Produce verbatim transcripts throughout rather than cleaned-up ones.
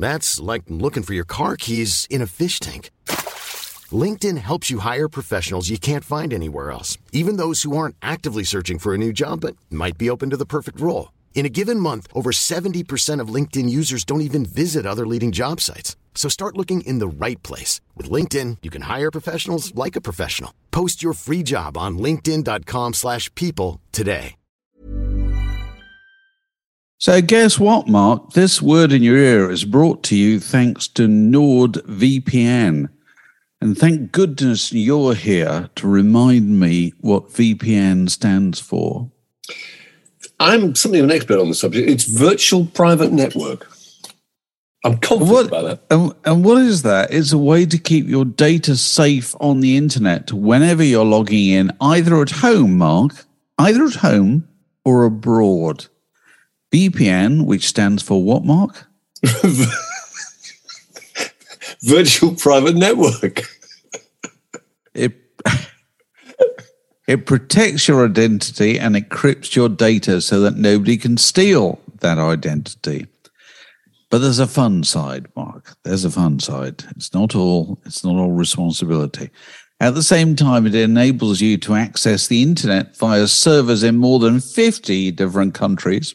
That's like looking for your car keys in a fish tank. LinkedIn helps you hire professionals you can't find anywhere else, even those who aren't actively searching for a new job but might be open to the perfect role. In a given month, over seventy percent of LinkedIn users don't even visit other leading job sites. So start looking in the right place. With LinkedIn, you can hire professionals like a professional. Post your free job on linkedin.com slash people today. So guess what, Mark? This Word in Your Ear is brought to you thanks to NordVPN. And thank goodness you're here to remind me what V P N stands for. I'm something of an expert on the subject. It's Virtual Private Network. I'm confident what, about that. And, and what is that? It's a way to keep your data safe on the internet whenever you're logging in, either at home, Mark, either at home or abroad. V P N, which stands for what, Mark? Virtual Private Network. it it protects your identity and encrypts your data so that nobody can steal that identity. But there's a fun side, Mark. There's a fun side. It's not all. It's not all responsibility. At the same time, it enables you to access the internet via servers in more than fifty different countries.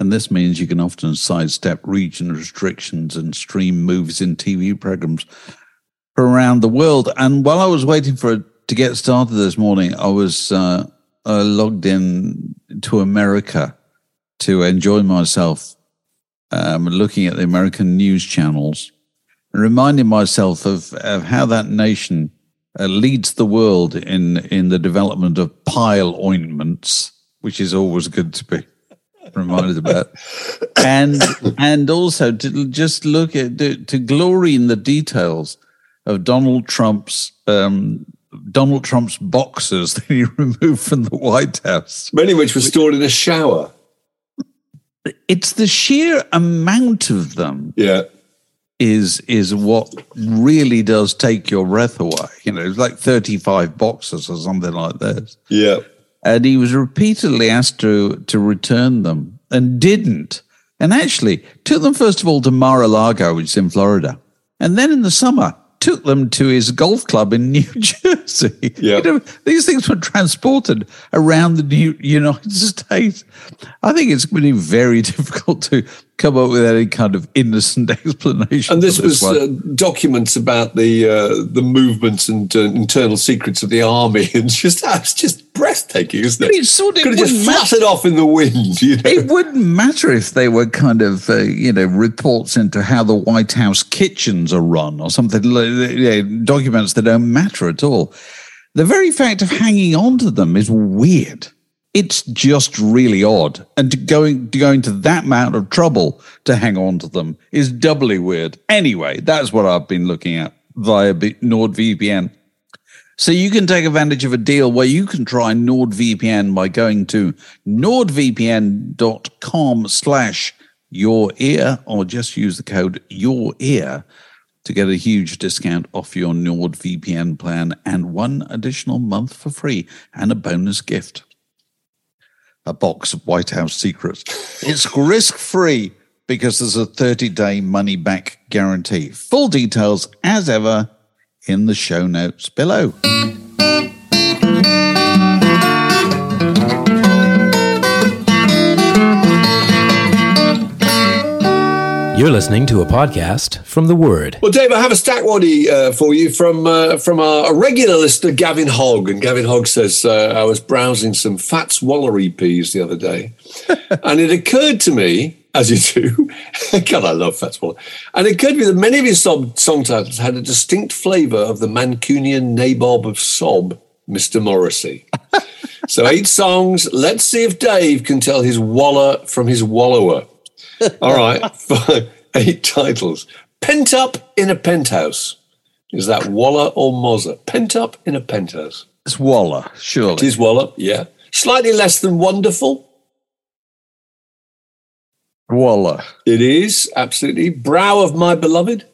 And this means you can often sidestep region restrictions and stream movies and T V programs around the world. And while I was waiting for it to get started this morning, I was uh, I logged in to America to enjoy myself, um, looking at the American news channels, and reminding myself of, of how that nation uh, leads the world in, in the development of pile ointments, which is always good to be reminded about, and and also to just look at to, to glory in the details of Donald Trump's um, Donald Trump's boxes that he removed from the White House, many of which were stored in a shower. It's the sheer amount of them, yeah, is is what really does take your breath away. You know, it's like thirty-five boxes or something like this. Yeah. And he was repeatedly asked to, to return them and didn't. And actually took them, first of all, to Mar-a-Lago, which is in Florida. And then in the summer, took them to his golf club in New Jersey. Yep. You know, these things were transported around the new United States. I think it's going to be very difficult to come up with any kind of innocent explanation. And this, this was uh, documents about the uh, the movements and uh, internal secrets of the army, and just that's just breathtaking, isn't it? I mean, sort of, could it just flattened off in the wind. You know? It wouldn't matter if they were kind of uh, you know, reports into how the White House kitchens are run or something. You know, documents that don't matter at all. The very fact of hanging on to them is weird. It's just really odd. And to going to going to that amount of trouble to hang on to them is doubly weird. Anyway, that's what I've been looking at via NordVPN. So you can take advantage of a deal where you can try NordVPN by going to nordvpn.com slash your ear, or just use the code your ear to get a huge discount off your NordVPN plan and one additional month for free and a bonus gift. A box of White House secrets. It's risk-free because there's a thirty-day money-back guarantee. Full details, as ever, in the show notes below. You're listening to a podcast from The Word. Well, Dave, I have a stack waddy uh, for you from uh, from our regular listener, Gavin Hogg. And Gavin Hogg says, uh, I was browsing some Fats Waller E Ps the other day, and it occurred to me, as you do, God, I love Fats Waller, and it occurred to me that many of his song, song titles had a distinct flavour of the Mancunian nabob of sob, Mister Morrissey. So eight songs. Let's see if Dave can tell his Waller from his wallower. All right, five, eight titles. Pent Up in a Penthouse. Is that Waller or Moser? Pent Up in a Penthouse. It's Waller, surely. It is Waller, yeah. Slightly Less Than Wonderful. Waller. It is, absolutely. Brow of My Beloved.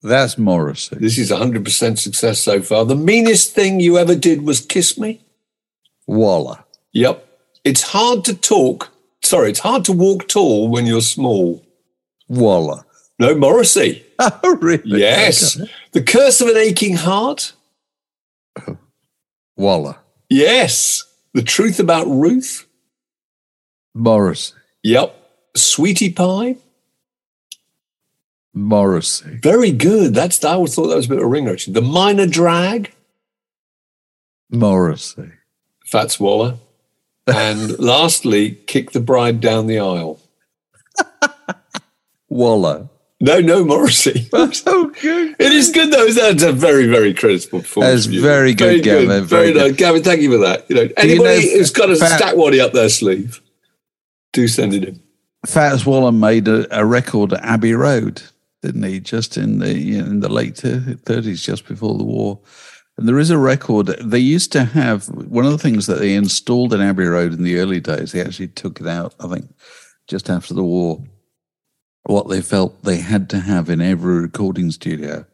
That's Morrissey. This is one hundred percent success so far. The Meanest Thing You Ever Did Was Kiss Me. Waller. Yep. It's hard to talk. Sorry, it's hard to walk tall when you're small. Waller. No, Morrissey. Oh, really? Yes. The Curse of an Aching Heart. Oh. Waller. Yes. The Truth About Ruth. Morrissey. Yep. Sweetie Pie. Morrissey. Very good. That's. I always thought that was a bit of a ringer, actually. The Minor Drag. Morrissey. Fats Waller. And lastly, Kick the Bride Down the Aisle. Waller. No, no, Morrissey. That's so good. It is good, though. That's a very, very creditable performance. That's very good, very Gavin. Good. Very, very good. Nice. Gavin, thank you for that. You know, do anybody you know who's got a Fat- stack waddy up their sleeve, do send it in. Fats Waller made a, a record at Abbey Road, didn't he? Just in the in the late thirties, just before the war. And there is a record. They used to have, one of the things that they installed in Abbey Road in the early days, they actually took it out, I think, just after the war. What they felt they had to have in every recording studio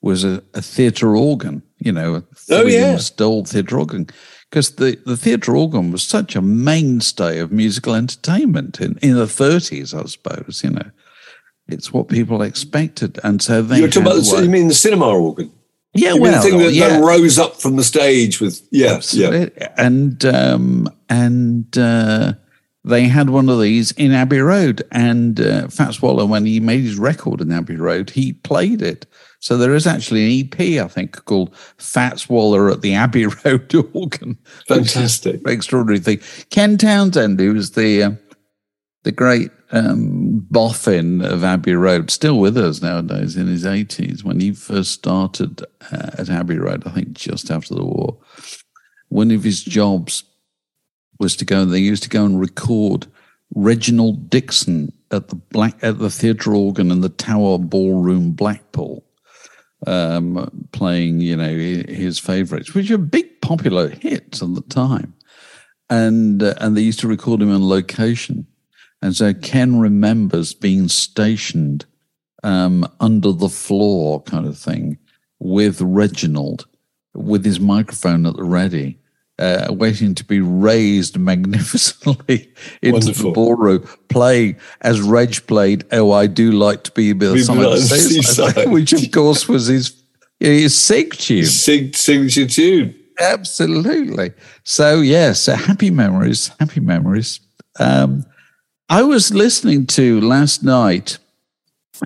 was a, a theatre organ, you know, a oh, yeah. installed theatre organ. Because the, the theatre organ was such a mainstay of musical entertainment in, in the thirties, I suppose, you know. It's what people expected. And so they You're talking about, the, you mean the cinema organ? Yeah, you well, the thing that, yeah. that rose up from the stage with yeah, Absolutely. yeah, and um, and uh, they had one of these in Abbey Road, and uh, Fats Waller, when he made his record in Abbey Road, he played it. So there is actually an E P, I think, called Fats Waller at the Abbey Road Organ. Fantastic, extraordinary thing. Ken Townsend, who was the uh, the great Um, boffin of Abbey Road, still with us nowadays in his eighties, when he first started uh, at Abbey Road, I think just after the war, one of his jobs was to go, they used to go and record Reginald Dixon at the black at the theatre organ in the Tower Ballroom, Blackpool, um, playing, you know, his favourites, which were big popular hits at the time, and uh, and they used to record him on location. And so Ken remembers being stationed um, under the floor kind of thing with Reginald, with his microphone at the ready, uh, waiting to be raised magnificently into Wonderful. the ballroom, playing as Reg played, Oh, I Do Like to Be a Bit of Side, which of course was his, his sig tune. Sig, signature tune. Absolutely. So, yes, yeah, so happy memories, happy memories. Um I was listening to last night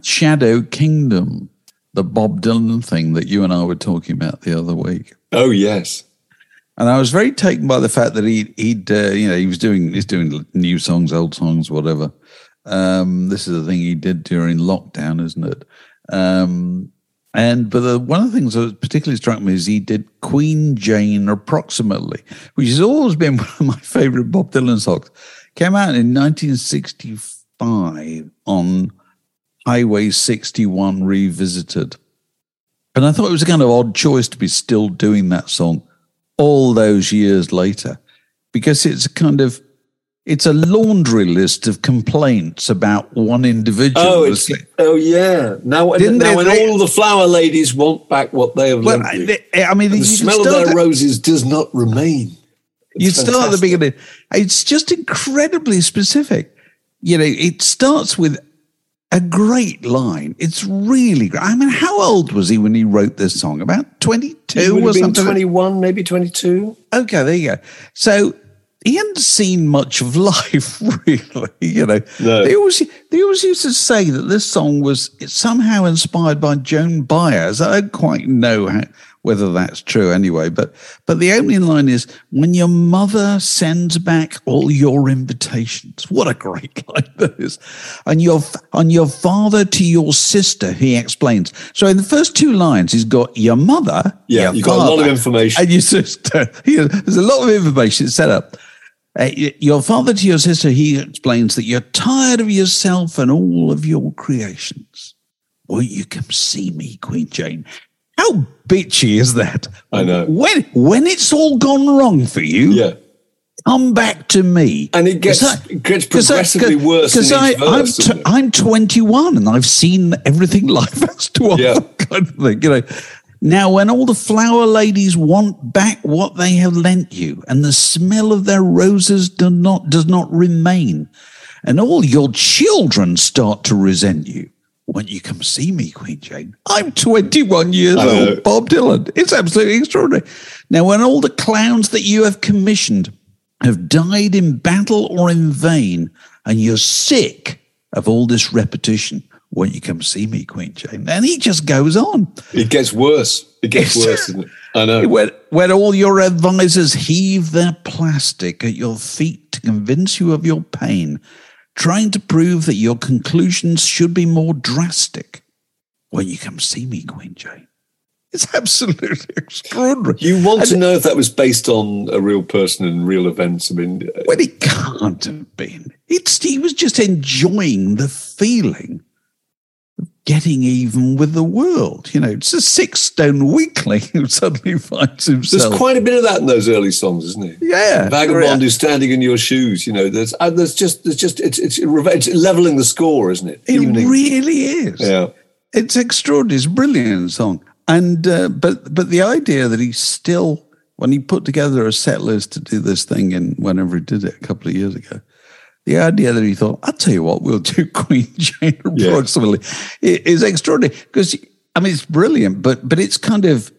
Shadow Kingdom, the Bob Dylan thing that you and I were talking about the other week. Oh yes, and I was very taken by the fact that he he'd uh, you know he was doing he's doing new songs, old songs, whatever. Um, this is the thing he did during lockdown, isn't it? Um, and but the, one of the things that particularly struck me is he did Queen Jane Approximately, which has always been one of my favourite Bob Dylan songs. Came out in nineteen sixty-five on Highway sixty-one Revisited. And I thought it was a kind of odd choice to be still doing that song all those years later, because it's a kind of, it's a laundry list of complaints about one individual. Oh, it's, oh yeah. Now, Didn't now they, when they, all the flower ladies want back what they have well, lent you. I, I mean, the smell of their roses does not remain. You start at the beginning. It's just incredibly specific. You know, it starts with a great line. It's really great. I mean, how old was he when he wrote this song? About twenty-two or something? twenty-one, maybe twenty-two. Okay, there you go. So he hadn't seen much of life, really. You know, no. they always they always used to say that this song was somehow inspired by Joan Baez. I don't quite know how, whether that's true, anyway. But but the opening line is, "When your mother sends back all your invitations." What a great line that is! And your and your father to your sister, he explains. So in the first two lines, he's got your mother. Yeah, your you've father, got a lot of information, and your sister. You know, there's a lot of information set up. Uh, your father to your sister, he explains that you're tired of yourself and all of your creations. Won't you come see me, Queen Jane? How bitchy is that? I know. When when it's all gone wrong for you, yeah. come back to me. And it gets I, it gets progressively cause I, cause, worse. Because I'm t- I'm twenty-one and I've seen everything life has to offer, yeah. kind of thing, you know. Now, when all the flower ladies want back what they have lent you, and the smell of their roses do not, does not remain, and all your children start to resent you, won't you come see me, Queen Jane? I'm twenty-one years old, Bob Dylan. It's absolutely extraordinary. Now, when all the clowns that you have commissioned have died in battle or in vain, and you're sick of all this repetition, won't you come see me, Queen Jane? And he just goes on. It gets worse. It gets worse, doesn't it? I know. When, when all your advisors heave their plastic at your feet to convince you of your pain, trying to prove that your conclusions should be more drastic, won't you come see me, Queen Jane? It's absolutely extraordinary. You want and to know if that was based on a real person and real events. I mean, well, it can't have been. It's, he was just enjoying the feeling getting even with the world. You know, it's a six-stone weakling who suddenly finds himself. There's quite a bit of that in those early songs, isn't it? Yeah. Vagabond yeah. who's standing in your shoes, you know. There's uh, there's just, there's just it's, it's it's leveling the score, isn't it? It Evening. really is. Yeah. It's extraordinary. It's a brilliant song. And, uh, but, but the idea that he still, when he put together a set list to do this thing in whenever he did it a couple of years ago, the idea that he thought, I'll tell you what, we'll do Queen Jane Approximately yeah. is extraordinary. Because, I mean, it's brilliant, but but it's kind of,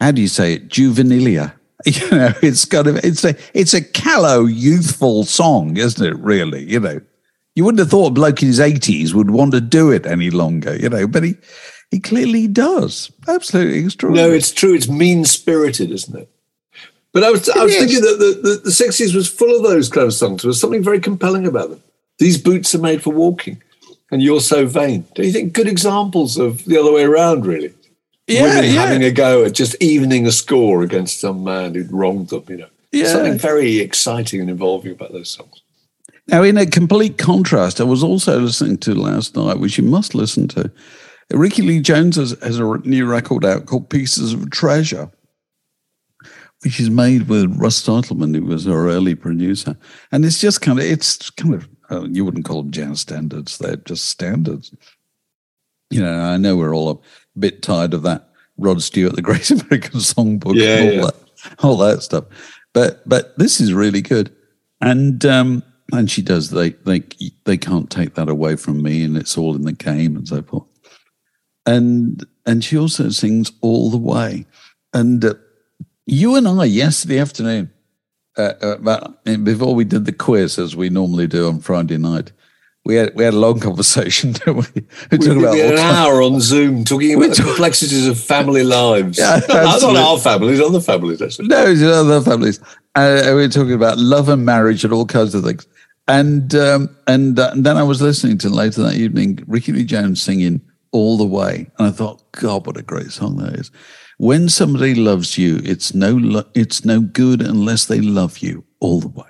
how do you say it, juvenilia. You know, it's kind of, it's a, it's a callow, youthful song, isn't it, really? You know, you wouldn't have thought a bloke in his eighties would want to do it any longer, you know, but he, he clearly does. Absolutely extraordinary. No, it's true. It's mean-spirited, isn't it? But I was, I was thinking that the, the, the sixties was full of those kind of songs. There was something very compelling about them. These boots are made for walking, and you're so vain. Don't you think good examples of the other way around, really? Yeah, Women yeah. having a go at just evening a score against some man who'd wronged them, you know. Yeah. Something very exciting and involving about those songs. Now, in a complete contrast, I was also listening to last night, which you must listen to, Rickie Lee Jones has, has a new record out called Pieces of a Treasure, which is made with Russ Teitelman, who was her early producer. And it's just kind of, it's kind of, oh, you wouldn't call them jazz standards. They're just standards. You know, I know we're all a bit tired of that Rod Stewart, the Great American Songbook, yeah, and all, yeah. that, all that stuff. But but this is really good. And um, and she does, they, they, they can't take that away from me, and it's all in the game and so forth. And, and she also sings All the Way. And uh, you and I, yesterday afternoon, uh, uh, before we did the quiz, as we normally do on Friday night, we had we had a long conversation, didn't we? We, we did about an hour on Zoom talking about the complexities of family lives. Yeah, not our families, other families, actually. No, it's other families. Uh, we were talking about love and marriage and all kinds of things. And, um, and, uh, and then I was listening to, later that evening, Rickie Lee Jones singing All the Way. And I thought, God, what a great song that is. When somebody loves you, it's no lo- it's no good unless they love you all the way.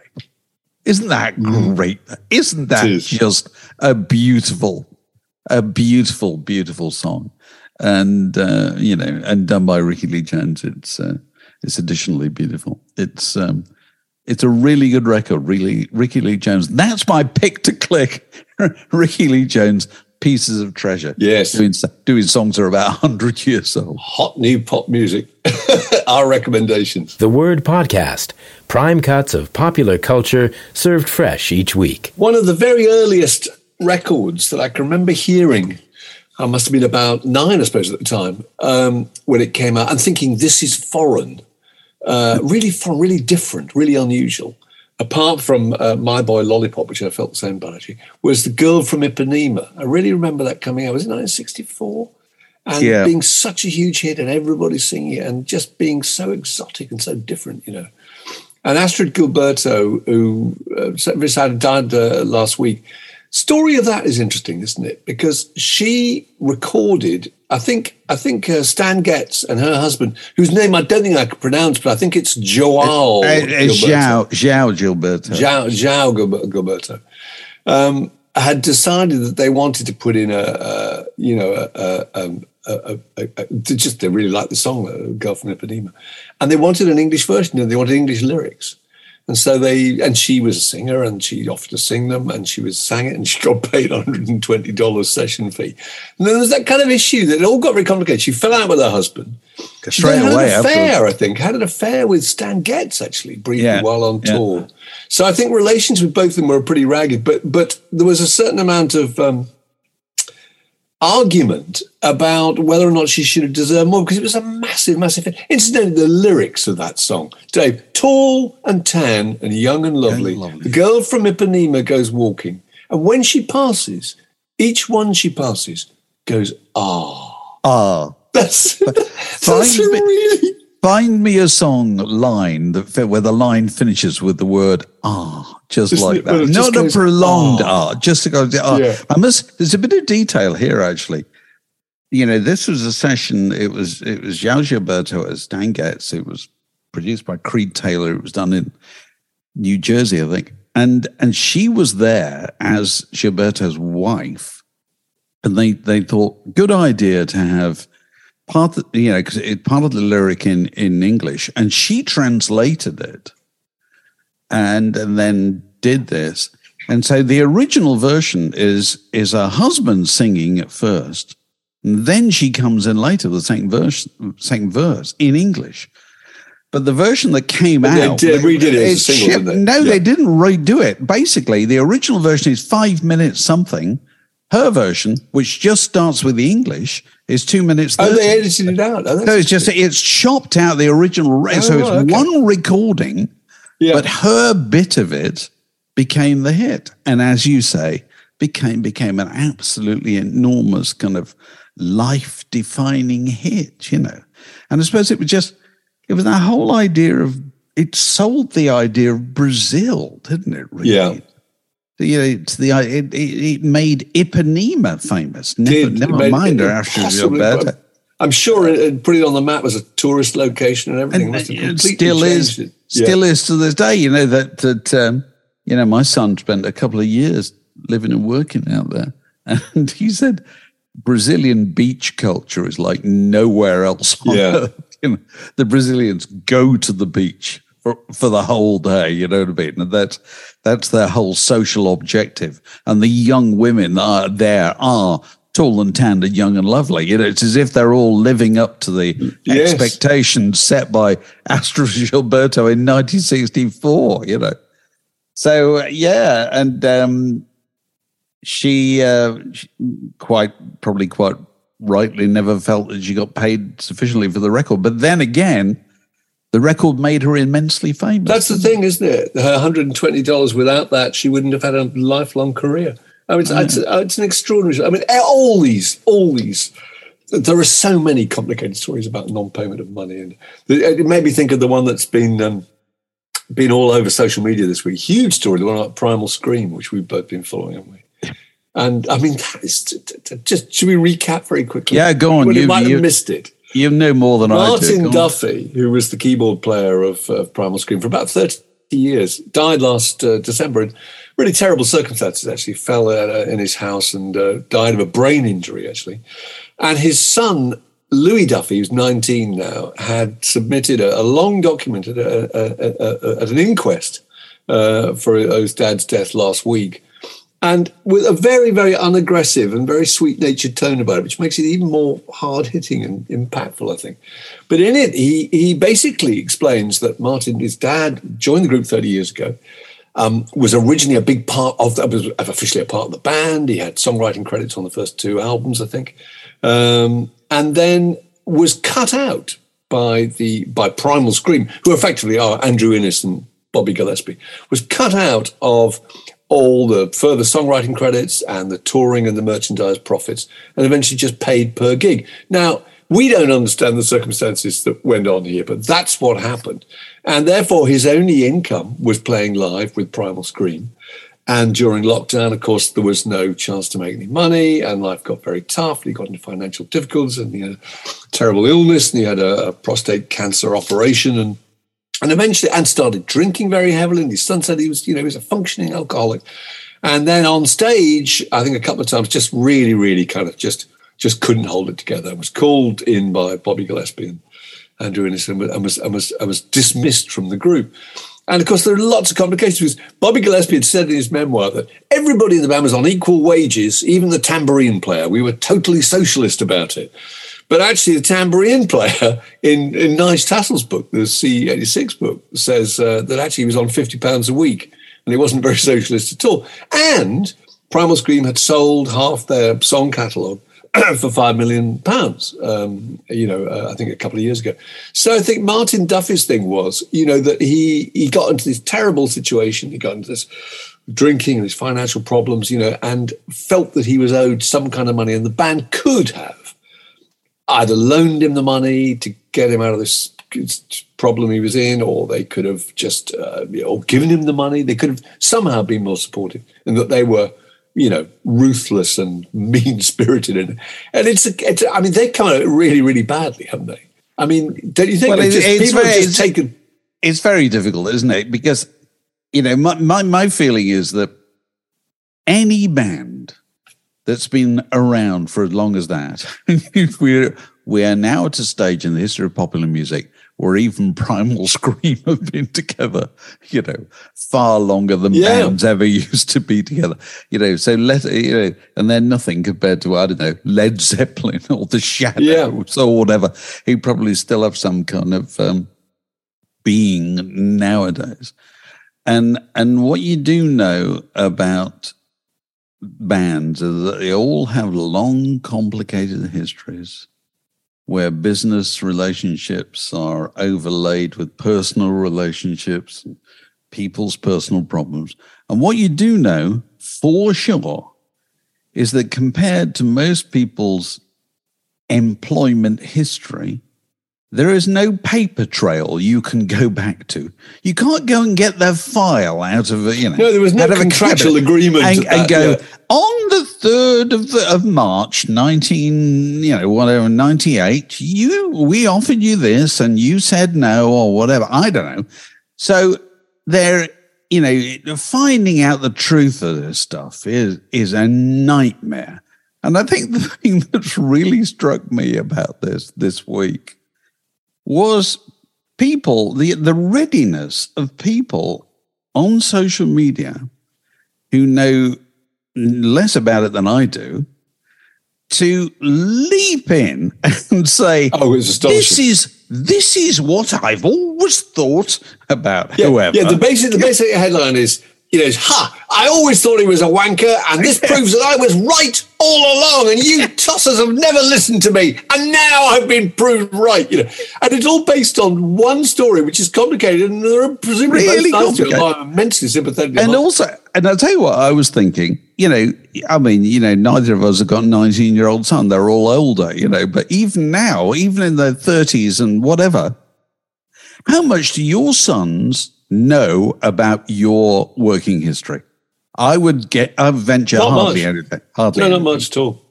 Isn't that great? Isn't that is. just a beautiful, a beautiful, beautiful song? And uh, you know, and done by Rickie Lee Jones, it's uh, it's additionally beautiful. It's um, it's a really good record. Really, Rickie Lee Jones. That's my pick to click. Rickie Lee Jones. Pieces of Treasure. Yes. Doing, doing songs that are about one hundred years old. Hot new pop music. Our recommendations. The Word Podcast. Prime cuts of popular culture served fresh each week. One of the very earliest records that I can remember hearing, I must have been about nine, I suppose, at the time, um, when it came out, and thinking, this is foreign. Uh, really foreign, really different, really unusual. apart from uh, My Boy Lollipop, which I felt the same about actually, was The Girl from Ipanema. I really remember that coming out. Was it nineteen sixty-four? And yeah. being such a huge hit and everybody singing it and just being so exotic and so different, you know. And Astrud Gilberto, who uh, very sad, died uh, last week. Story of that is interesting, isn't it? Because she recorded, I think, I think uh, Stan Getz and her husband, whose name I don't think I could pronounce, but I think it's Joao Gilberto. Joao Gilberto. Joao Gilberto. Um, had decided that they wanted to put in a, a you know, a, a, a, a, a, just they really liked the song "Girl from Ipanema," and they wanted an English version and they wanted English lyrics. And so they, and she was a singer and she offered to sing them and she was sang it and she got paid one hundred twenty dollars session fee. And then there was that kind of issue that it all got very complicated. She fell out with her husband. She had an affair, I think, had an affair with Stan Getz actually briefly yeah. while on yeah. tour. So I think relations with both of them were pretty ragged, but, but there was a certain amount of, um, argument about whether or not she should have deserved more because it was a massive, massive hit. Incidentally, the lyrics of that song, Dave, tall and tan and young and lovely, young and lovely. The girl from Ipanema goes walking, and when she passes, each one she passes goes, ah. Ah. That's, that's find me, really... Find me a song line that where the line finishes with the word, ah. Just Isn't like it, that. Not goes, a prolonged ah, oh. just to go, oh. yeah. I must, there's a bit of detail here, actually. You know, this was a session, it was it was Joao Gilberto as Stan Getz. It was produced by Creed Taylor. It was done in New Jersey, I think. And and she was there as Gilberto's wife. And they, they thought, good idea to have part, of, you know, because it part of the lyric in, in English. And she translated it. And, and then did this. And so the original version is is her husband singing at first, and then she comes in later with the second verse, second verse in English. But the version that came but out... They did, they, redid it as a single, didn't they? No, yeah. they didn't redo it. Basically, the original version is five minutes something. Her version, which just starts with the English, is two minutes... thirty. Oh, they edited it out. Oh, so it's just, it's chopped out the original... Oh, so it's okay. one recording... Yeah. But her bit of it became the hit. And as you say, became became an absolutely enormous kind of life-defining hit, you know. And I suppose it was just, it was that whole idea of, it sold the idea of Brazil, didn't it, really? Yeah. You know, it's the, it, it made Ipanema famous. Never, Did, never mind her after Gilberto. I'm sure it, it put it on the map as a tourist location and everything. And, must have completely it still is. It. Still yeah. is to this day, you know, that, that um, you know, my son spent a couple of years living and working out there. And he said, Brazilian beach culture is like nowhere else on yeah. earth. You know, the Brazilians go to the beach for, for the whole day, you know what I mean? And that's, that's their whole social objective. And the young women are there are tall and tan and young and lovely. You know, it's as if they're all living up to the yes. expectations set by Astrud Gilberto in nineteen sixty-four, you know. So, yeah, and um, she, uh, she quite probably quite rightly never felt that she got paid sufficiently for the record. But then again, the record made her immensely famous. That's the thing, isn't it? Her one hundred twenty dollars, without that, she wouldn't have had a lifelong career. I mean, it's, it's, it's an extraordinary. I mean, all these, all these. There are so many complicated stories about non-payment of money, and it made me think of the one that's been um, been all over social media this week. Huge story, the one about Primal Scream, which we've both been following, haven't we? And I mean, that is just. Should we recap very quickly? Yeah, go on. Well, you, you might you, have missed it. You know more than Martin I do. Martin Duffy, who was the keyboard player of uh, Primal Scream for about thirty years, died last uh, December. And, really terrible circumstances, actually. Fell uh, in his house and uh, died of a brain injury, actually. And his son, Louis Duffy, who's nineteen now, had submitted a, a long document at, a, a, a, at an inquest uh, for his dad's death last week. And with a very, very unaggressive and very sweet-natured tone about it, which makes it even more hard-hitting and impactful, I think. But in it, he, he basically explains that Martin, his dad, joined the group thirty years ago, Um, was originally a big part of, the, was officially a part of the band. He had songwriting credits on the first two albums, I think. Um, and then was cut out by the by Primal Scream, who effectively are Andrew Innes and Bobby Gillespie, was cut out of all the further songwriting credits and the touring and the merchandise profits, and eventually just paid per gig. Now, we don't understand the circumstances that went on here, but that's what happened. And therefore, his only income was playing live with Primal Scream. And during lockdown, of course, there was no chance to make any money, and life got very tough. He got into financial difficulties, and he had a terrible illness, and he had a, a prostate cancer operation, and and eventually, and started drinking very heavily. And his son said he was, you know, he was a functioning alcoholic. And then on stage, I think a couple of times, just really, really kind of just just couldn't hold it together. It was called in by Bobby Gillespie and Andrew Innes, and was and was and was, and was dismissed from the group. And, of course, there are lots of complications. Bobby Gillespie had said in his memoir that everybody in the band was on equal wages, even the tambourine player. We were totally socialist about it. But actually the tambourine player in, in Nige Tassel's book, the C eighty-six book, says uh, that actually he was on fifty pounds a week, and he wasn't very socialist at all. And Primal Scream had sold half their song catalogue for five million pounds, um, you know, uh, I think a couple of years ago. So I think Martin Duffy's thing was, you know, that he he got into this terrible situation. He got into this drinking and his financial problems, you know, and felt that he was owed some kind of money. And the band could have either loaned him the money to get him out of this problem he was in, or they could have just, uh, or given him the money. They could have somehow been more supportive, and that they were, you know, ruthless and mean-spirited. And, and it's, it's, I mean, they come out really, really badly, haven't they? I mean, don't you think well, it's, just, it's people very, just taken... It's very difficult, isn't it? Because, you know, my, my, my feeling is that any band that's been around for as long as that, we're, we are now at a stage in the history of popular music where even Primal Scream have been together, you know, far longer than yeah. bands ever used to be together. You know, so let you know, and they're nothing compared to, I don't know, Led Zeppelin or the Shadows yeah. or whatever, who probably still have some kind of um, being nowadays. And and what you do know about bands is that they all have long, complicated histories, where business relationships are overlaid with personal relationships, people's personal problems. And what you do know for sure is that compared to most people's employment history, there is no paper trail you can go back to. You can't go and get their file out of a, you know. No, there was no contractual agreement. And, and that, go, yeah. on the third of, the, of March, nineteen, you know, whatever, ninety-eight, you, we offered you this and you said no or whatever. I don't know. So there, you know, finding out the truth of this stuff is is a nightmare. And I think the thing that's really struck me about this this week was people, the, the readiness of people on social media who know less about it than I do to leap in and say, oh, it's this is this is what I've always thought about. Yeah, however, yeah, the basic the basic headline is, you know, ha, I always thought he was a wanker, and this proves that I was right all along, and you tossers have never listened to me, and now I've been proved right, you know. And it's all based on one story, which is complicated, and there are presumably really complicated. I'm immensely sympathetic. And also, and I'll tell you what I was thinking, you know, I mean, you know, neither of us have got a nineteen-year-old son, they're all older, you know, but even now, even in their thirties and whatever, how much do your sons know about your working history? I would get, I venture not hardly much. anything. Hardly no, anything. Not much at all.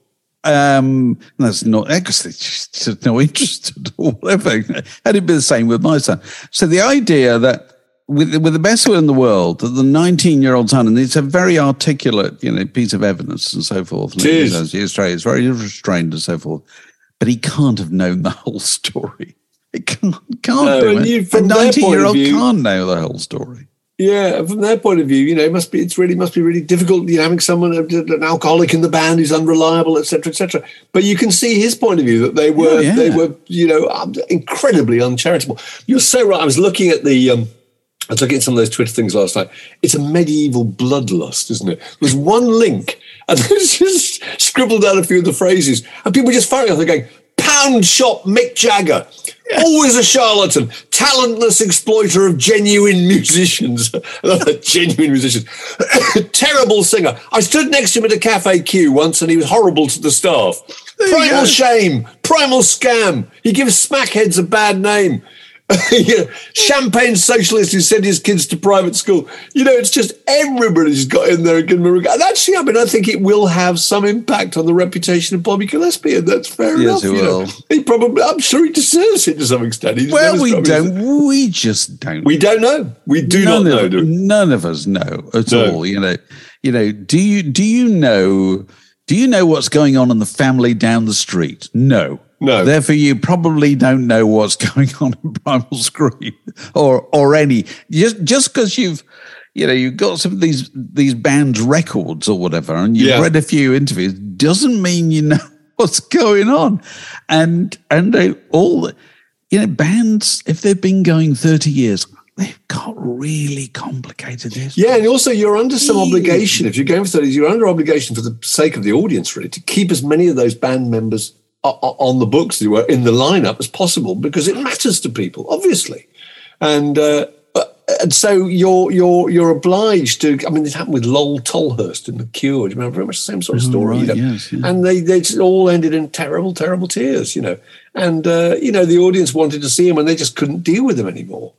Um, that's not, because it's just, just no interest at all. And it'd be the same with my son. So the idea that with, with the best will in the world, that the nineteen-year-old son, and it's a very articulate, you know, piece of evidence and so forth. It is. It's very restrained and so forth. But he can't have known the whole story. It can't, can't no, do and it. You, from a nineteen-year-old can't know the whole story. Yeah, from their point of view, you know, it must be it's really must be really difficult, you know, having someone, an alcoholic in the band who's unreliable, et cetera, et cetera. But you can see his point of view that they were, oh, yeah. they were, you know, incredibly uncharitable. You're so right. I was looking at the... Um, I was looking at some of those Twitter things last night. It's a medieval bloodlust, isn't it? There's one link, and there's just scribbled out a few of the phrases, and people were just firing off. They're going, pound shop Mick Jagger, Always a charlatan, talentless exploiter of genuine musicians. Genuine musicians. Terrible singer. I stood next to him at a cafe queue once and he was horrible to the staff. Primal shame, primal scam. He gives smackheads a bad name. Yeah. Champagne socialist who sent his kids to private school. You know, it's just everybody's got in there and given him a regard. And actually, I mean, I think it will have some impact on the reputation of Bobby Gillespie, and that's fair yes, enough. Yes, it you will. Know. He probably, I'm sure he deserves it to some extent. He well, we don't. It. We just don't. We don't know. We do none not of, know. Do none of us know at no. all. You know. You know. Do you? Do you know? Do you know what's going on in the family down the street? No. No. Therefore, you probably don't know what's going on in Primal Scream or or any. Just just because you've, you know, you've got some of these these bands' records or whatever, and you've yeah. read a few interviews, doesn't mean you know what's going on. And and they, all, the, you know, bands, if they've been going thirty years, they've got really complicated history. Yeah, and also you're under some obligation. If you're going for thirty years, you're under obligation for the sake of the audience, really, to keep as many of those band members on the books, as it were, in the lineup as possible, because it matters to people, obviously, and uh, and so you're you're you're obliged to. I mean, this happened with Lowell Tolhurst and The Cure. Do you remember? Very much the same sort of story, oh, right, you know? Yes, yeah. And they they just all ended in terrible, terrible tears, you know. And uh, you know, the audience wanted to see him, and they just couldn't deal with him anymore.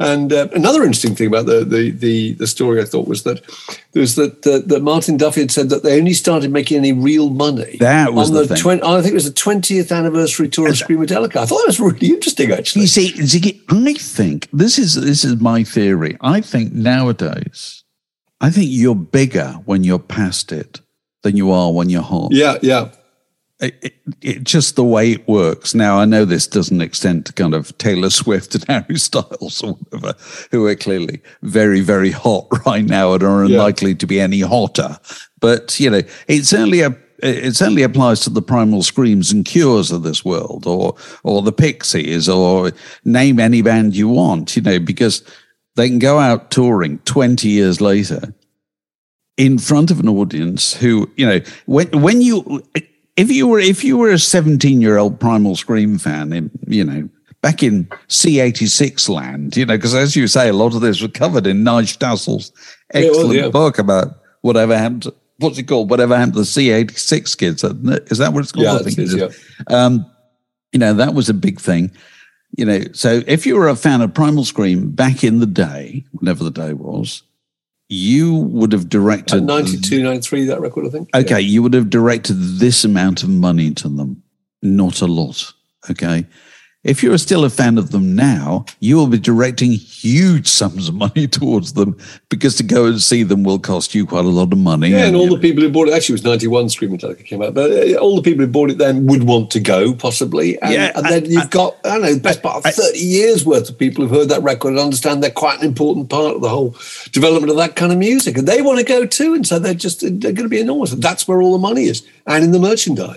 And uh, another interesting thing about the, the the the story, I thought, was that was that, that that Martin Duffy had said that they only started making any real money that was on the, the twenty. I think it was the twentieth anniversary tour of Screamadelica. I thought that was really interesting, actually. You see, Ziggy, I think this is this is my theory. I think nowadays, I think you're bigger when you're past it than you are when you're hot. Yeah, yeah. It, it, it just the way it works. Now, I know this doesn't extend to kind of Taylor Swift and Harry Styles or whatever, who are clearly very, very hot right now and are yeah. unlikely to be any hotter. But, you know, it certainly, it certainly applies to the Primal Screams and Cures of this world, or or the Pixies, or name any band you want, you know, because they can go out touring twenty years later in front of an audience who, you know, when when you... If you were if you were a seventeen-year-old Primal Scream fan, in, you know, back in C eighty-six land, you know, because as you say, a lot of this was covered in Nigel Dassel's excellent yeah, well, yeah. book about whatever happened to, what's it called? Whatever happened to the C eighty-six kids. Is that what it's called? Yeah, I think it is, yeah. Um, you know, that was a big thing. You know, so if you were a fan of Primal Scream back in the day, whatever the day was, you would have directed... At ninety-two, ninety-three, that record, I think. Okay, yeah. You would have directed this amount of money to them. Not a lot, okay? If you're still a fan of them now, you will be directing huge sums of money towards them, because to go and see them will cost you quite a lot of money. Yeah, and, and all the know. people who bought it... Actually, it was ninety-one Screamadelica came out, but all the people who bought it then would want to go, possibly. And, yeah, and I, then you've I, got, I don't know, the best part of I, thirty years' worth of people who've heard that record and understand they're quite an important part of the whole development of that kind of music. And they want to go too, and so they're just they're going to be enormous. And that's where all the money is, and in the merchandise.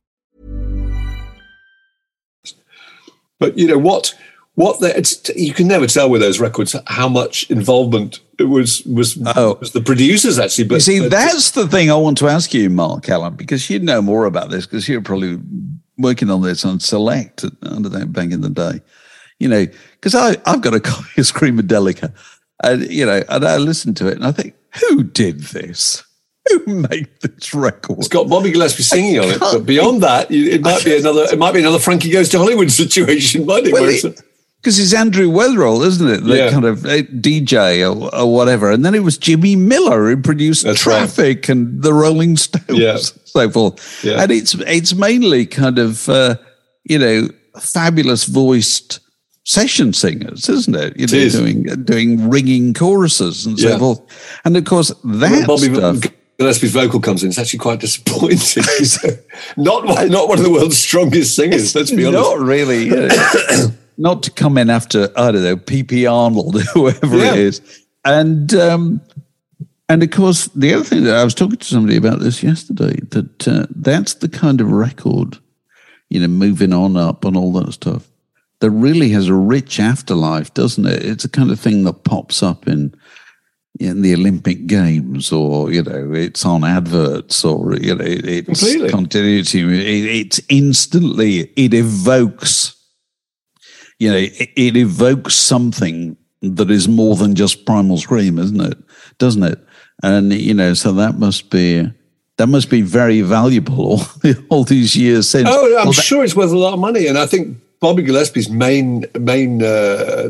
But you know what? What the, it's, you can never tell with those records how much involvement it was was, oh. was the producers actually. But you see, but that's just, the thing I want to ask you, Mark Allen, because you'd know more about this because you were probably working on this on Select under that back in the day. You know, because I I've got a copy of Screamadelica, and you know, and I listened to it and I think, who did this? Who made this record? It's got Bobby Gillespie singing on it, but beyond that, it might be another. It might be another Frankie Goes to Hollywood situation, might it? Well, it because it's Andrew Weatherall, isn't it? The yeah. kind of D J or, or whatever. And then it was Jimmy Miller who produced That's Traffic right. and the Rolling Stones yeah. and so forth. Yeah. And it's it's mainly kind of, uh, you know, fabulous voiced session singers, isn't it? You know, it is. doing, doing ringing choruses and so yeah. forth. And, of course, that Bobby stuff... G- Gillespie's vocal comes in, it's actually quite disappointing. not, not one of the world's strongest singers, let's be honest. Not really, yeah. Not to come in after, I don't know, P P Arnold, whoever yeah. it is. And, um, and of course, the other thing that I was talking to somebody about this yesterday, that uh, that's the kind of record, you know, moving on up and all that stuff, that really has a rich afterlife, doesn't it? It's the kind of thing that pops up in in the Olympic Games, or, you know, it's on adverts, or, you know, it's Completely. continuity. It, it's instantly, it evokes... You know, it, it evokes something that is more than just Primal Scream, isn't it? Doesn't it? And you know, so that must be that must be very valuable all, all these years since. Oh, I'm well, that- sure it's worth a lot of money, and I think Bobby Gillespie's main main uh,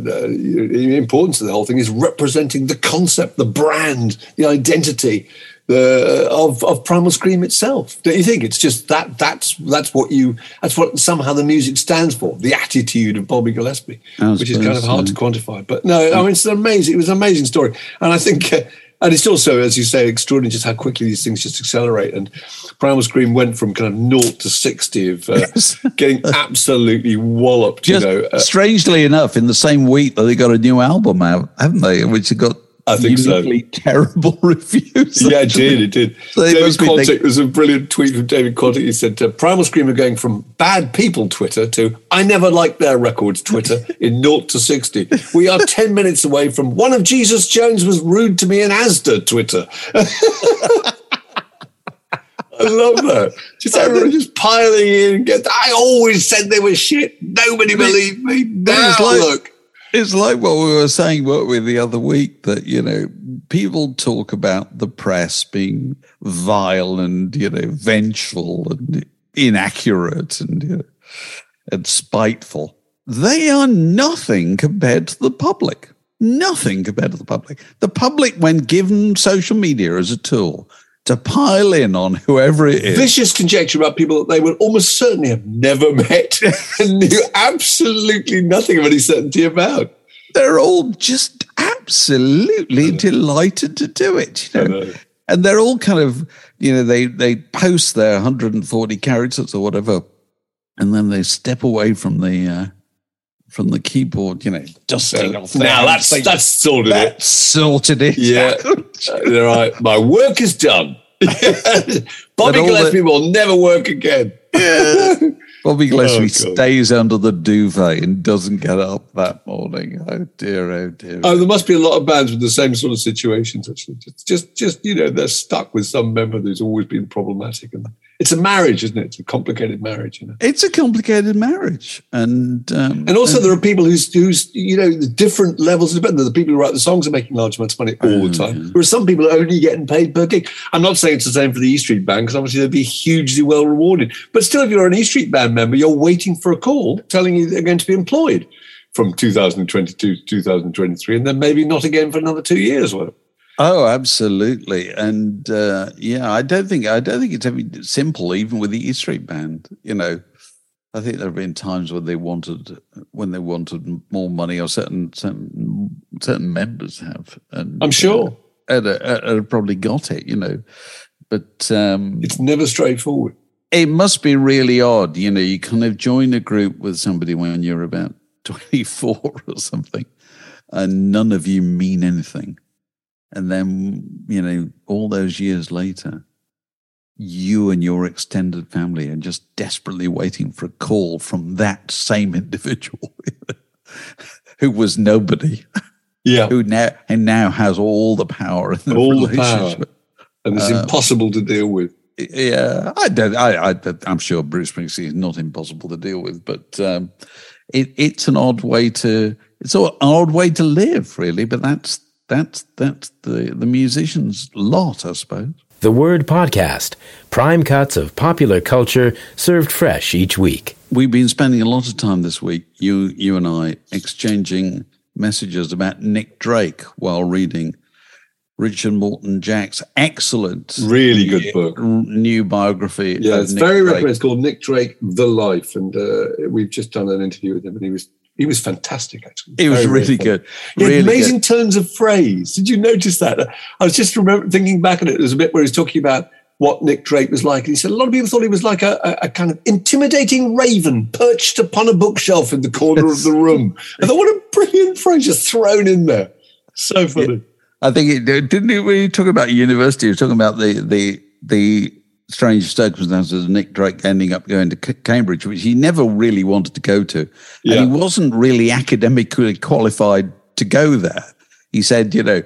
uh, importance of the whole thing is representing the concept, the brand, the identity the, of of Primal Scream itself. Don't you think? It's just that that's that's what you that's what somehow the music stands for, the attitude of Bobby Gillespie, which is kind of hard to quantify. But no, I mean it's an amazing. It was an amazing story, and I think. Uh, And it's also, as you say, extraordinary just how quickly these things just accelerate. And Primal Scream went from kind of naught to sixty of uh, getting absolutely walloped. Just, you know, uh, strangely enough, in the same week that they got a new album out, haven't they? Which have got I think uniquely so. terrible reviews. Yeah, it did. It did. So David Quantick think- was a brilliant tweet from David Quantick. He said, uh, "Primal Scream are going from bad people Twitter to I never liked their records Twitter in naught to sixty. We are ten minutes away from one of Jesus Jones was rude to me in Asda Twitter." I love that. Just everyone just piling in. And get, I always said they were shit. Nobody believed me. Now like- look. It's like what we were saying, weren't we, the other week, that, you know, people talk about the press being vile and, you know, vengeful and inaccurate and, you know, and spiteful. They are nothing compared to the public. Nothing compared to the public. The public, when given social media as a tool to pile in on whoever it is. Vicious conjecture about people that they would almost certainly have never met and knew absolutely nothing of any certainty about. They're all just absolutely delighted to do it, you know? know. And they're all kind of, you know, they, they post their one hundred forty characters or whatever, and then they step away from the... Uh, From the keyboard, you know, dusting uh, off. Now that's things. that's sorted. That's it. sorted it. Yeah, you're right. My work is done. Bobby Gillespie the... will never work again. Yeah. Bobby Gillespie oh, stays under the duvet and doesn't get up that morning. Oh dear, oh dear. Oh, there must be a lot of bands with the same sort of situations. Actually, just, just, just you know, they're stuck with some member who's always been problematic and. It's a marriage, isn't it? It's a complicated marriage. You know? It's a complicated marriage. And um, and also and, there are people who's, who's you know, the different levels. Of the people who write the songs are making large amounts of money all uh, the time. There are some people who are only getting paid per gig. I'm not saying it's the same for the E Street Band, because obviously they'd be hugely well rewarded. But still, if you're an E Street Band member, you're waiting for a call telling you they're going to be employed from two thousand twenty-two to two thousand twenty-three, and then maybe not again for another two years or whatever. Oh, absolutely, and uh, yeah, I don't think I don't think it's ever simple, even with the E Street Band. You know, I think there have been times when they wanted when they wanted more money, or certain certain, certain members have. And, I'm sure, uh, and, uh, and probably got it. You know, but um, it's never straightforward. It must be really odd. You know, you kind of join a group with somebody when you're about twenty-four or something, and none of you mean anything. And then, you know, all those years later, you and your extended family and just desperately waiting for a call from that same individual who was nobody. Yeah. Who now and now has all the power in the all relationship. The power. And it's uh, impossible to deal with. Yeah. I don't I, I I'm sure Bruce Springsteen is not impossible to deal with, but um, it, it's an odd way to it's an odd way to live, really, but that's that's that's the, the musician's lot, I suppose. The Word Podcast, prime cuts of popular culture served fresh each week. We've been spending a lot of time this week, you you and I, exchanging messages about Nick Drake while reading Richard Morton Jack's excellent, really good new, book, new biography. Yeah, it's Nick very recommendable. It's called Nick Drake: The Life, and uh, we've just done an interview with him, and he was. He was fantastic, actually. It was very, really very good. He had really amazing good. turns of phrase. Did you notice that? I was just remember, thinking back at it. There's a bit where he's talking about what Nick Drake was like. And he said a lot of people thought he was like a, a, a kind of intimidating raven perched upon a bookshelf in the corner of the room. I thought, what a brilliant phrase just thrown in there. So funny. It, I think it didn't he, when you talk about university, you were talking about the the the strange circumstances of Nick Drake ending up going to Cambridge, which he never really wanted to go to. Yeah. And he wasn't really academically qualified to go there. He said, you know,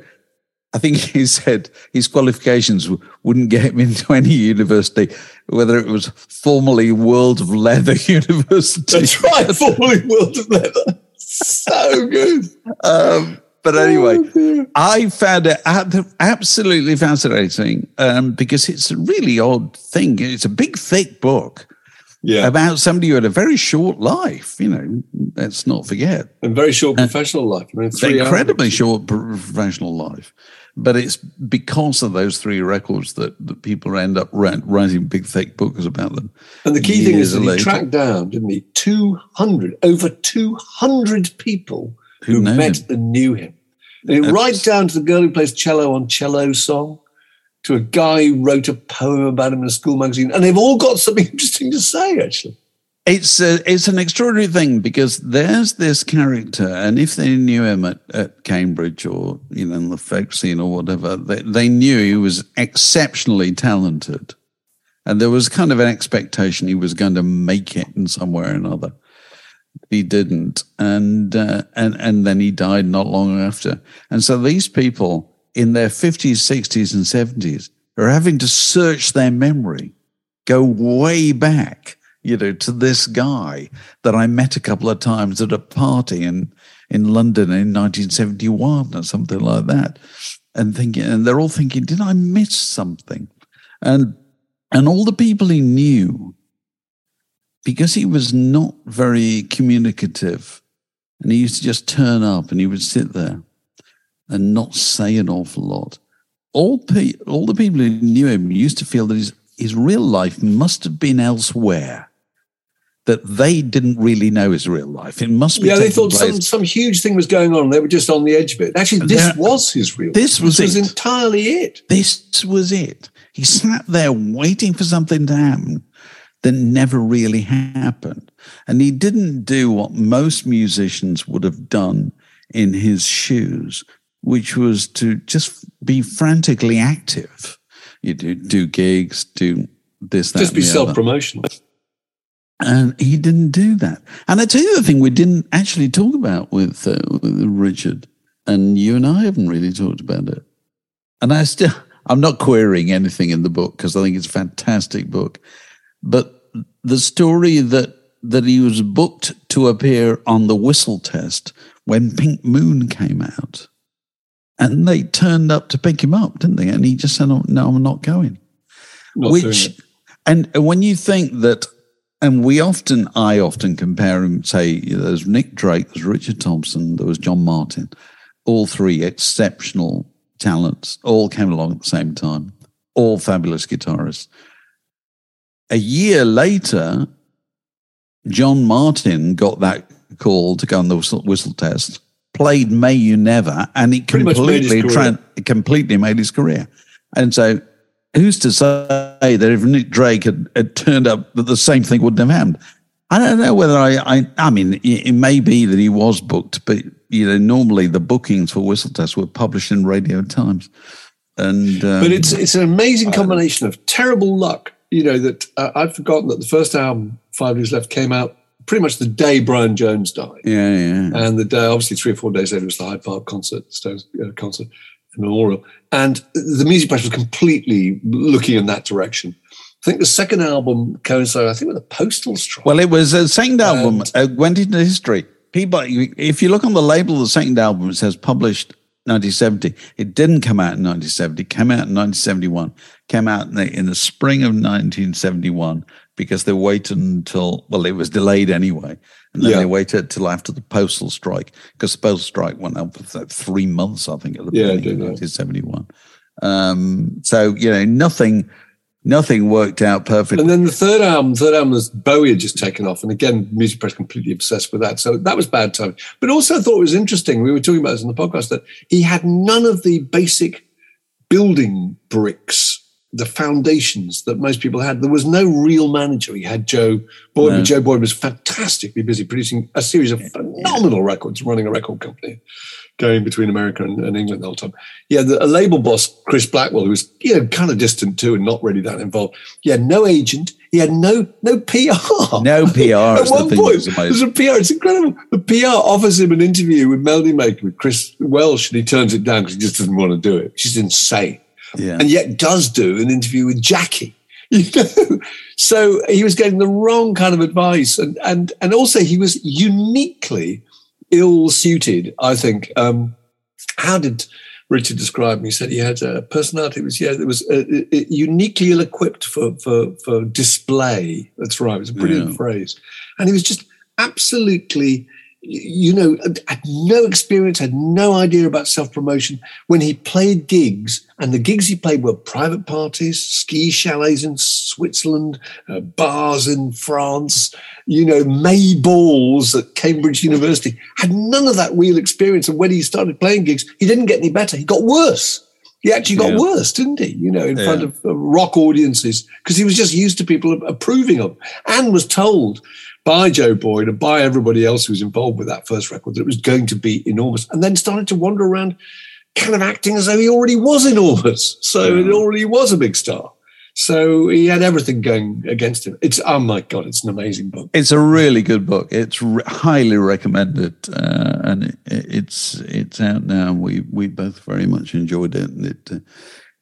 I think he said his qualifications wouldn't get him into any university, whether it was formerly World of Leather University. That's right, formerly World of Leather. So good. Um, But anyway, oh, I found it absolutely fascinating um, because it's a really odd thing. It's a big, thick book yeah. about somebody who had a very short life, you know, let's not forget. And very short professional uh, life. I mean, three incredibly hours. short professional life. But it's because of those three records that, that people end up writing big, thick books about them. And the key thing is that he later. tracked down, didn't he, two hundred, over two hundred people who met him. and knew him. And right down to the girl who plays cello on Cello Song, to a guy who wrote a poem about him in a school magazine, and they've all got something interesting to say, actually. It's a, it's an extraordinary thing, because there's this character, and if they knew him at, at Cambridge or, you know, in the folk scene or whatever, they, they knew he was exceptionally talented. And there was kind of an expectation he was going to make it in some way or another. He didn't, and uh, and and then he died not long after. And so these people in their fifties, sixties, and seventies are having to search their memory, go way back, you know, to this guy that I met a couple of times at a party in in London in nineteen seventy-one or something like that, and thinking, and they're all thinking, did I miss something? And and all the people he knew. Because he was not very communicative, and he used to just turn up and he would sit there and not say an awful lot. All, pe- all the people who knew him used to feel that his, his real life must have been elsewhere, that they didn't really know his real life. It must be. Yeah, they thought some, some huge thing was going on. They were just on the edge of it. Actually, this there, was his real this life. Was this was it. This was entirely it. This was it. He sat there waiting for something to happen that never really happened. And he didn't do what most musicians would have done in his shoes, which was to just be frantically active. You do, do gigs, do this, that, just be self-promotional. And he didn't do that. And I tell you the thing we didn't actually talk about with, uh, with Richard, and you and I haven't really talked about it. And I still, I'm not querying anything in the book, because I think it's a fantastic book. But the story that, that he was booked to appear on The Whistle Test when Pink Moon came out, and they turned up to pick him up, didn't they? And he just said, oh, no, I'm not going. Not Which, and when you think that, and we often, I often compare him, say, you know, there's Nick Drake, there's Richard Thompson, there was John Martin, all three exceptional talents, all came along at the same time, all fabulous guitarists. A year later, John Martin got that call to go on The Whistle, whistle Test, played May You Never, and it completely made tra- completely made his career. And so who's to say that if Nick Drake had, had turned up, that the same thing wouldn't have happened? I don't know whether I... I, I mean, it, it may be that he was booked, but, you know, normally the bookings for Whistle Test were published in Radio Times. And um, but it's it's an amazing combination of terrible luck. You know that uh, I'd forgotten that the first album, Five Days Left, came out pretty much the day Brian Jones died. Yeah, yeah. And the day, obviously, three or four days later was the Hyde Park concert, Stones uh, concert, memorial, and the music press was completely looking in that direction. I think the second album coincided, I think, with a postal strike. Well, it was the second album uh, went into history. People, if you look on the label of the second album, it says published nineteen seventy. It didn't come out in nineteen seventy. It came out in nineteen seventy-one. Came out in the, in the spring of nineteen seventy-one because they waited until, well, it was delayed anyway. And then yeah. they waited till after the postal strike, because the postal strike went on for like three months, I think, at the yeah, beginning of nineteen seventy-one. Um, so, you know, nothing... Nothing worked out perfectly. And then the third album, third album was Bowie had just taken off. And again, music press completely obsessed with that. So that was bad timing. But also I thought it was interesting, we were talking about this on the podcast, that he had none of the basic building bricks, the foundations that most people had. There was no real manager. He had Joe Boyd. No. Joe Boyd was fantastically busy producing a series of phenomenal yeah. records, running a record company, going between America and, and England the whole time. Yeah, the, a label boss, Chris Blackwell, who was, you know, kind of distant too and not really that involved. He had no agent. He had no no P R. No P R. At one point, there's a P R. It's incredible. The P R offers him an interview with Melody Maker, with Chris Welsh, and he turns it down because he just doesn't want to do it. Which is insane. Yeah. And yet does do an interview with Jackie. You know? So he was getting the wrong kind of advice. And, and, and also he was uniquely... ill-suited, I think. Um, how did Richard describe him? He said he had a personality that was, yeah, that was uh, uniquely ill-equipped for, for, for display. That's right. It was a brilliant yeah. phrase. And he was just absolutely, you know, had no experience, had no idea about self-promotion. When he played gigs, and the gigs he played were private parties, ski chalets in Switzerland, uh, bars in France, you know, May balls at Cambridge University, had none of that real experience. And when he started playing gigs, he didn't get any better. He got worse. He actually got yeah. worse, didn't he? You know, in yeah. front of rock audiences, because he was just used to people approving of him, and was told by Joe Boyd and by everybody else who was involved with that first record that it was going to be enormous, and then started to wander around kind of acting as though he already was enormous. So yeah. it already was a big star. So he had everything going against him. It's, oh my God, it's an amazing book. It's a really good book. It's re- highly recommended, uh, and it, it's it's out now. We we both very much enjoyed it,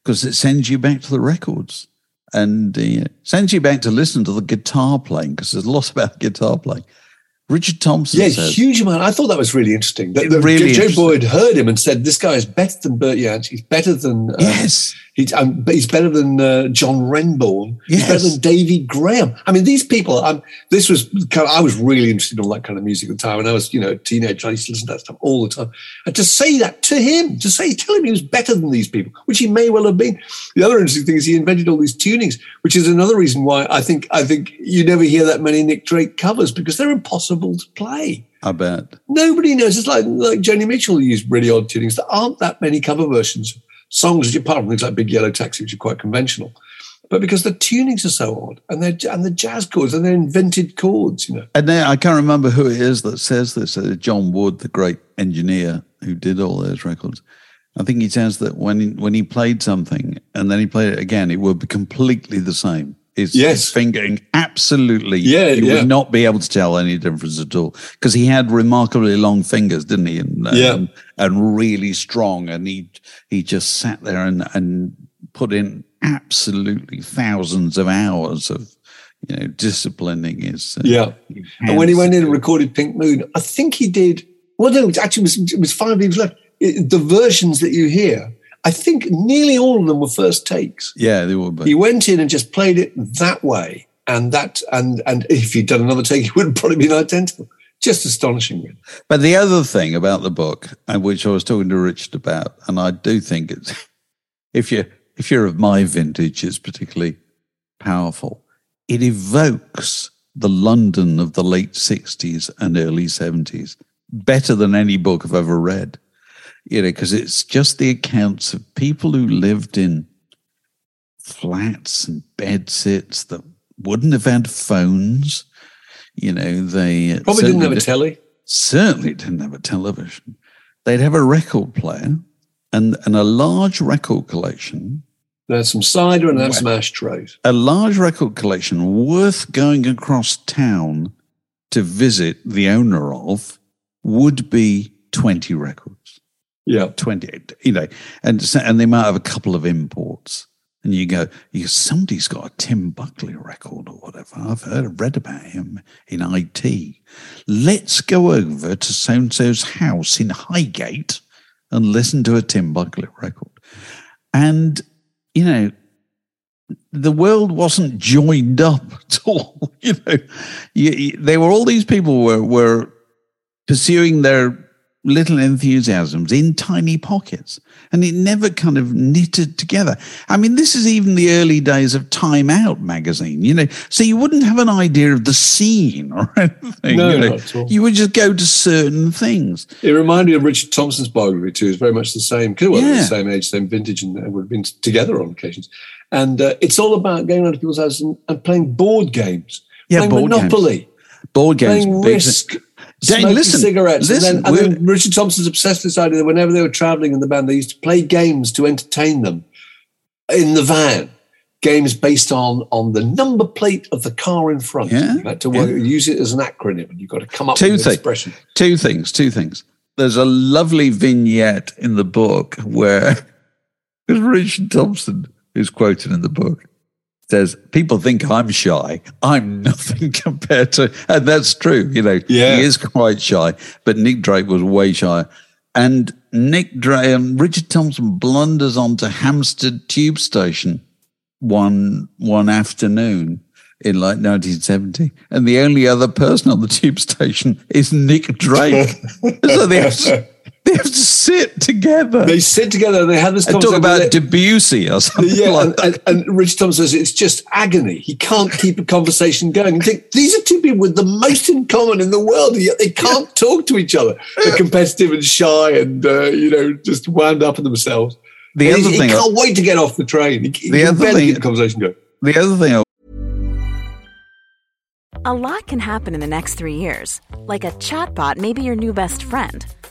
because it, uh, it sends you back to the records. And uh, sends you back to listen to the guitar playing, because there's lots about guitar playing. Richard Thompson. Yeah, says, huge amount. I thought that was really interesting. That, that really Joe interesting. Boyd heard him and said, "This guy is better than Bert Jansch. He's better than um, yes. He's, um, he's better than uh, John Renbourn. Yes. He's better than Davy Graham." I mean, these people. Um, this was kind of, I was really interested in all that kind of music at the time, and I was, you know, a teenager. I used to listen to that stuff all the time. And to say that to him, to say, tell him he was better than these people, which he may well have been. The other interesting thing is he invented all these tunings, which is another reason why I think I think you never hear that many Nick Drake covers, because they're impossible to play. I bet. Nobody knows. It's like like Joni Mitchell used really odd tunings. There aren't that many cover versions of songs, apart from things like Big Yellow Taxi, which are quite conventional. But because the tunings are so odd, and they're and the jazz chords, and they're invented chords, you know. And then, I can't remember who it is that says this. Uh, John Wood, the great engineer who did all those records. I think he says that when he, when he played something and then he played it again, it would be completely the same. His, yes. his fingering, absolutely. Yeah, you yeah. would not be able to tell any difference at all, because he had remarkably long fingers, didn't he? And, yeah. um, and really strong, and he he just sat there and, and put in absolutely thousands of hours of, you know, disciplining his. Uh, yeah, his and when he went in and recorded Pink Moon, I think he did. Well, no, actually, it was, it was Five Leaves Left. It, the versions that you hear, I think nearly all of them were first takes. Yeah, they were. But he went in and just played it that way, and that, and and if he'd done another take, it would have probably been identical. Just astonishing. But the other thing about the book, and which I was talking to Richard about, and I do think it's, if you if you're of my vintage, it's particularly powerful. It evokes the London of the late sixties and early seventies better than any book I've ever read. You know, because it's just the accounts of people who lived in flats and bedsits that wouldn't have had phones. You know, they probably didn't have a telly. Certainly didn't have a television. They'd have a record player, and, and a large record collection. There's some cider and there's some ashtrays. A large record collection worth going across town to visit the owner of would be twenty records. Yeah. twenty, you know, and, and they might have a couple of imports. And you go, you, somebody's got a Tim Buckley record or whatever. I've heard, read about him in I T. Let's go over to so-and-so's house in Highgate and listen to a Tim Buckley record. And, you know, the world wasn't joined up at all. You know, you, you, they were, all these people were, were pursuing their little enthusiasms in tiny pockets, and it never kind of knitted together. I mean, this is even the early days of Time Out magazine, you know, so you wouldn't have an idea of the scene or anything. No, you know, not at all. You would just go to certain things. It reminded me of Richard Thompson's biography too. It's very much the same, well, yeah. the same age, same vintage, and we've been together on occasions. And uh, it's all about going around to people's houses and, and playing board games, yeah, playing board Monopoly, games. board games, playing Risk. Smoking listen, cigarettes. Listen, and, then, and then Richard Thompson's obsessed with this idea that whenever they were travelling in the band, they used to play games to entertain them in the van. Games based on, on the number plate of the car in front. Yeah, you had to work, yeah. use it as an acronym, and you've got to come up two with an thing, expression. Two things, two things. There's a lovely vignette in the book where Richard Thompson, who's quoted in the book, says, people think I'm shy. I'm nothing compared to, and that's true. You know, yeah. he is quite shy, but Nick Drake was way shy. And Nick Drake, um, Richard Thompson blunders onto Hampstead Tube Station one one afternoon in like nineteen seventy, and the only other person on the tube station is Nick Drake. So they have to, They have to sit together. They sit together and they have this conversation. And talk about Debussy or something. Yeah, like and, and, and Richard Thompson says it's just agony. He can't keep a conversation going. You think, these are two people with the most in common in the world, and yet they can't yeah. talk to each other. They're competitive and shy and, uh, you know, just wound up in themselves. The and other he, thing he can't I, wait to get off the train. He, the he other thing, keep the conversation going. The other thing I A lot can happen in the next three years. Like a chatbot may be your new best friend.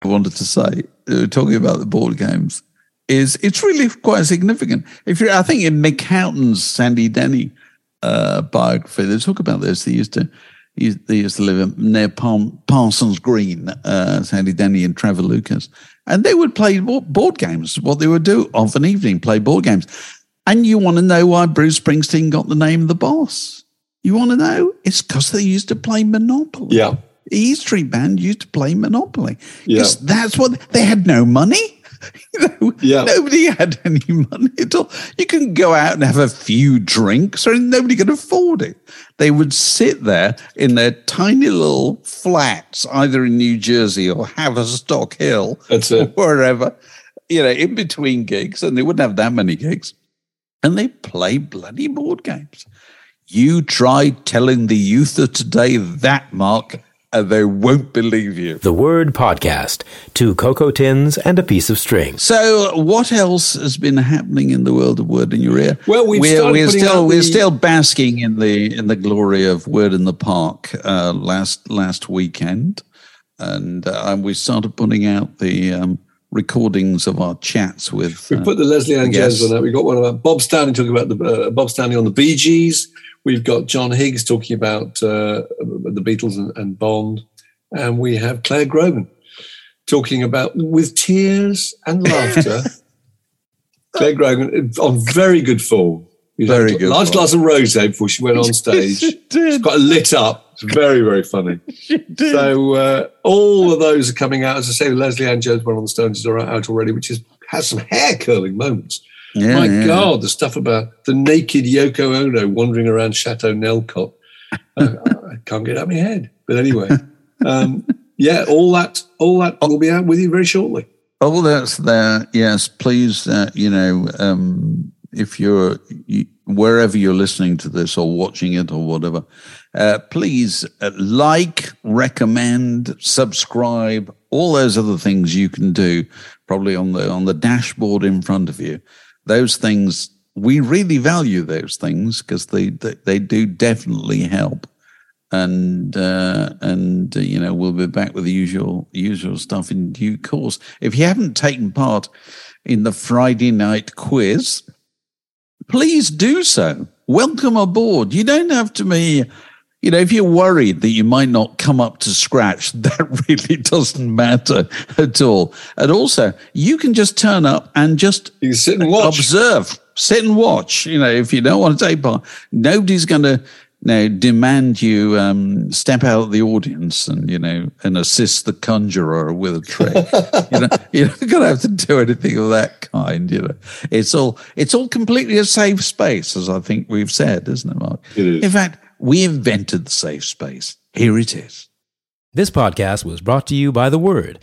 I wanted to say, uh, talking about the board games, is it's really quite significant. If you, I think in Nick Houghton's Sandy Denny uh, biography, they talk about this. They used to, they used to live near Palm, Parsons Green, uh, Sandy Denny and Trevor Lucas, and they would play board games. What they would do of an evening, play board games, and you want to know why Bruce Springsteen got the name The Boss? You want to know? It's because they used to play Monopoly. Yeah. E Street Band used to play Monopoly. Because yeah. that's what they had. No money. You know, yeah. Nobody had any money at all. You can go out and have a few drinks, or nobody could afford it. They would sit there in their tiny little flats, either in New Jersey or Haverstock Hill, that's or it. wherever, you know, in between gigs, and they wouldn't have that many gigs, and they play bloody board games. You try telling the youth of today that, Mark. and they won't believe you. The Word Podcast, two cocoa tins and a piece of string. So what else has been happening in the world of Word in Your Ear? Well, we've we're, we're still we're the... still basking in the in the glory of Word in the Park uh, last last weekend, and uh, we started putting out the um, recordings of our chats with. We uh, put the Leslie Ann Jones on that. We got one about Bob Stanley talking about the uh, Bob Stanley on the Bee Gees. We've got John Higgs talking about uh, the Beatles and, and Bond. And we have Claire Groban talking about, with tears and laughter, Claire Groban on very good form. She's very good. Large form. Glass of rosé before she went on stage. She did. She's quite lit up. It's very, very funny. She did. So uh, all of those are coming out. As I say, Leslie Ann Jones, One on the Stones, is out already, which is, has some hair-curling moments. Yeah, My yeah. God, the stuff about the naked Yoko Ono wandering around Chateau Nelcott. Uh, I can't get it out of my head. But anyway, um, yeah, all that all that will be out with you very shortly. All that's there, yes. Please, uh, you know, um, if you're, you, wherever you're listening to this or watching it or whatever, uh, please uh, like, recommend, subscribe, all those other things you can do probably on the on the dashboard in front of you. Those things, we really value those things because they, they, they do definitely help. And, uh, and uh, you know, we'll be back with the usual usual stuff in due course. If you haven't taken part in the Friday night quiz, please do so. Welcome aboard. You don't have to be, you know, if you're worried that you might not come up to scratch, that really doesn't matter at all. And also, you can just turn up and just you sit and watch. Observe, sit and watch. You know, if you don't want to take part, nobody's going to you know, demand you um, step out of the audience and, you know, and assist the conjurer with a trick. you know, you're not going to have to do anything of that kind. You know, it's all it's all completely a safe space, as I think we've said, isn't it, Mark? It is. In fact, we invented the safe space. Here it is. This podcast was brought to you by The Word.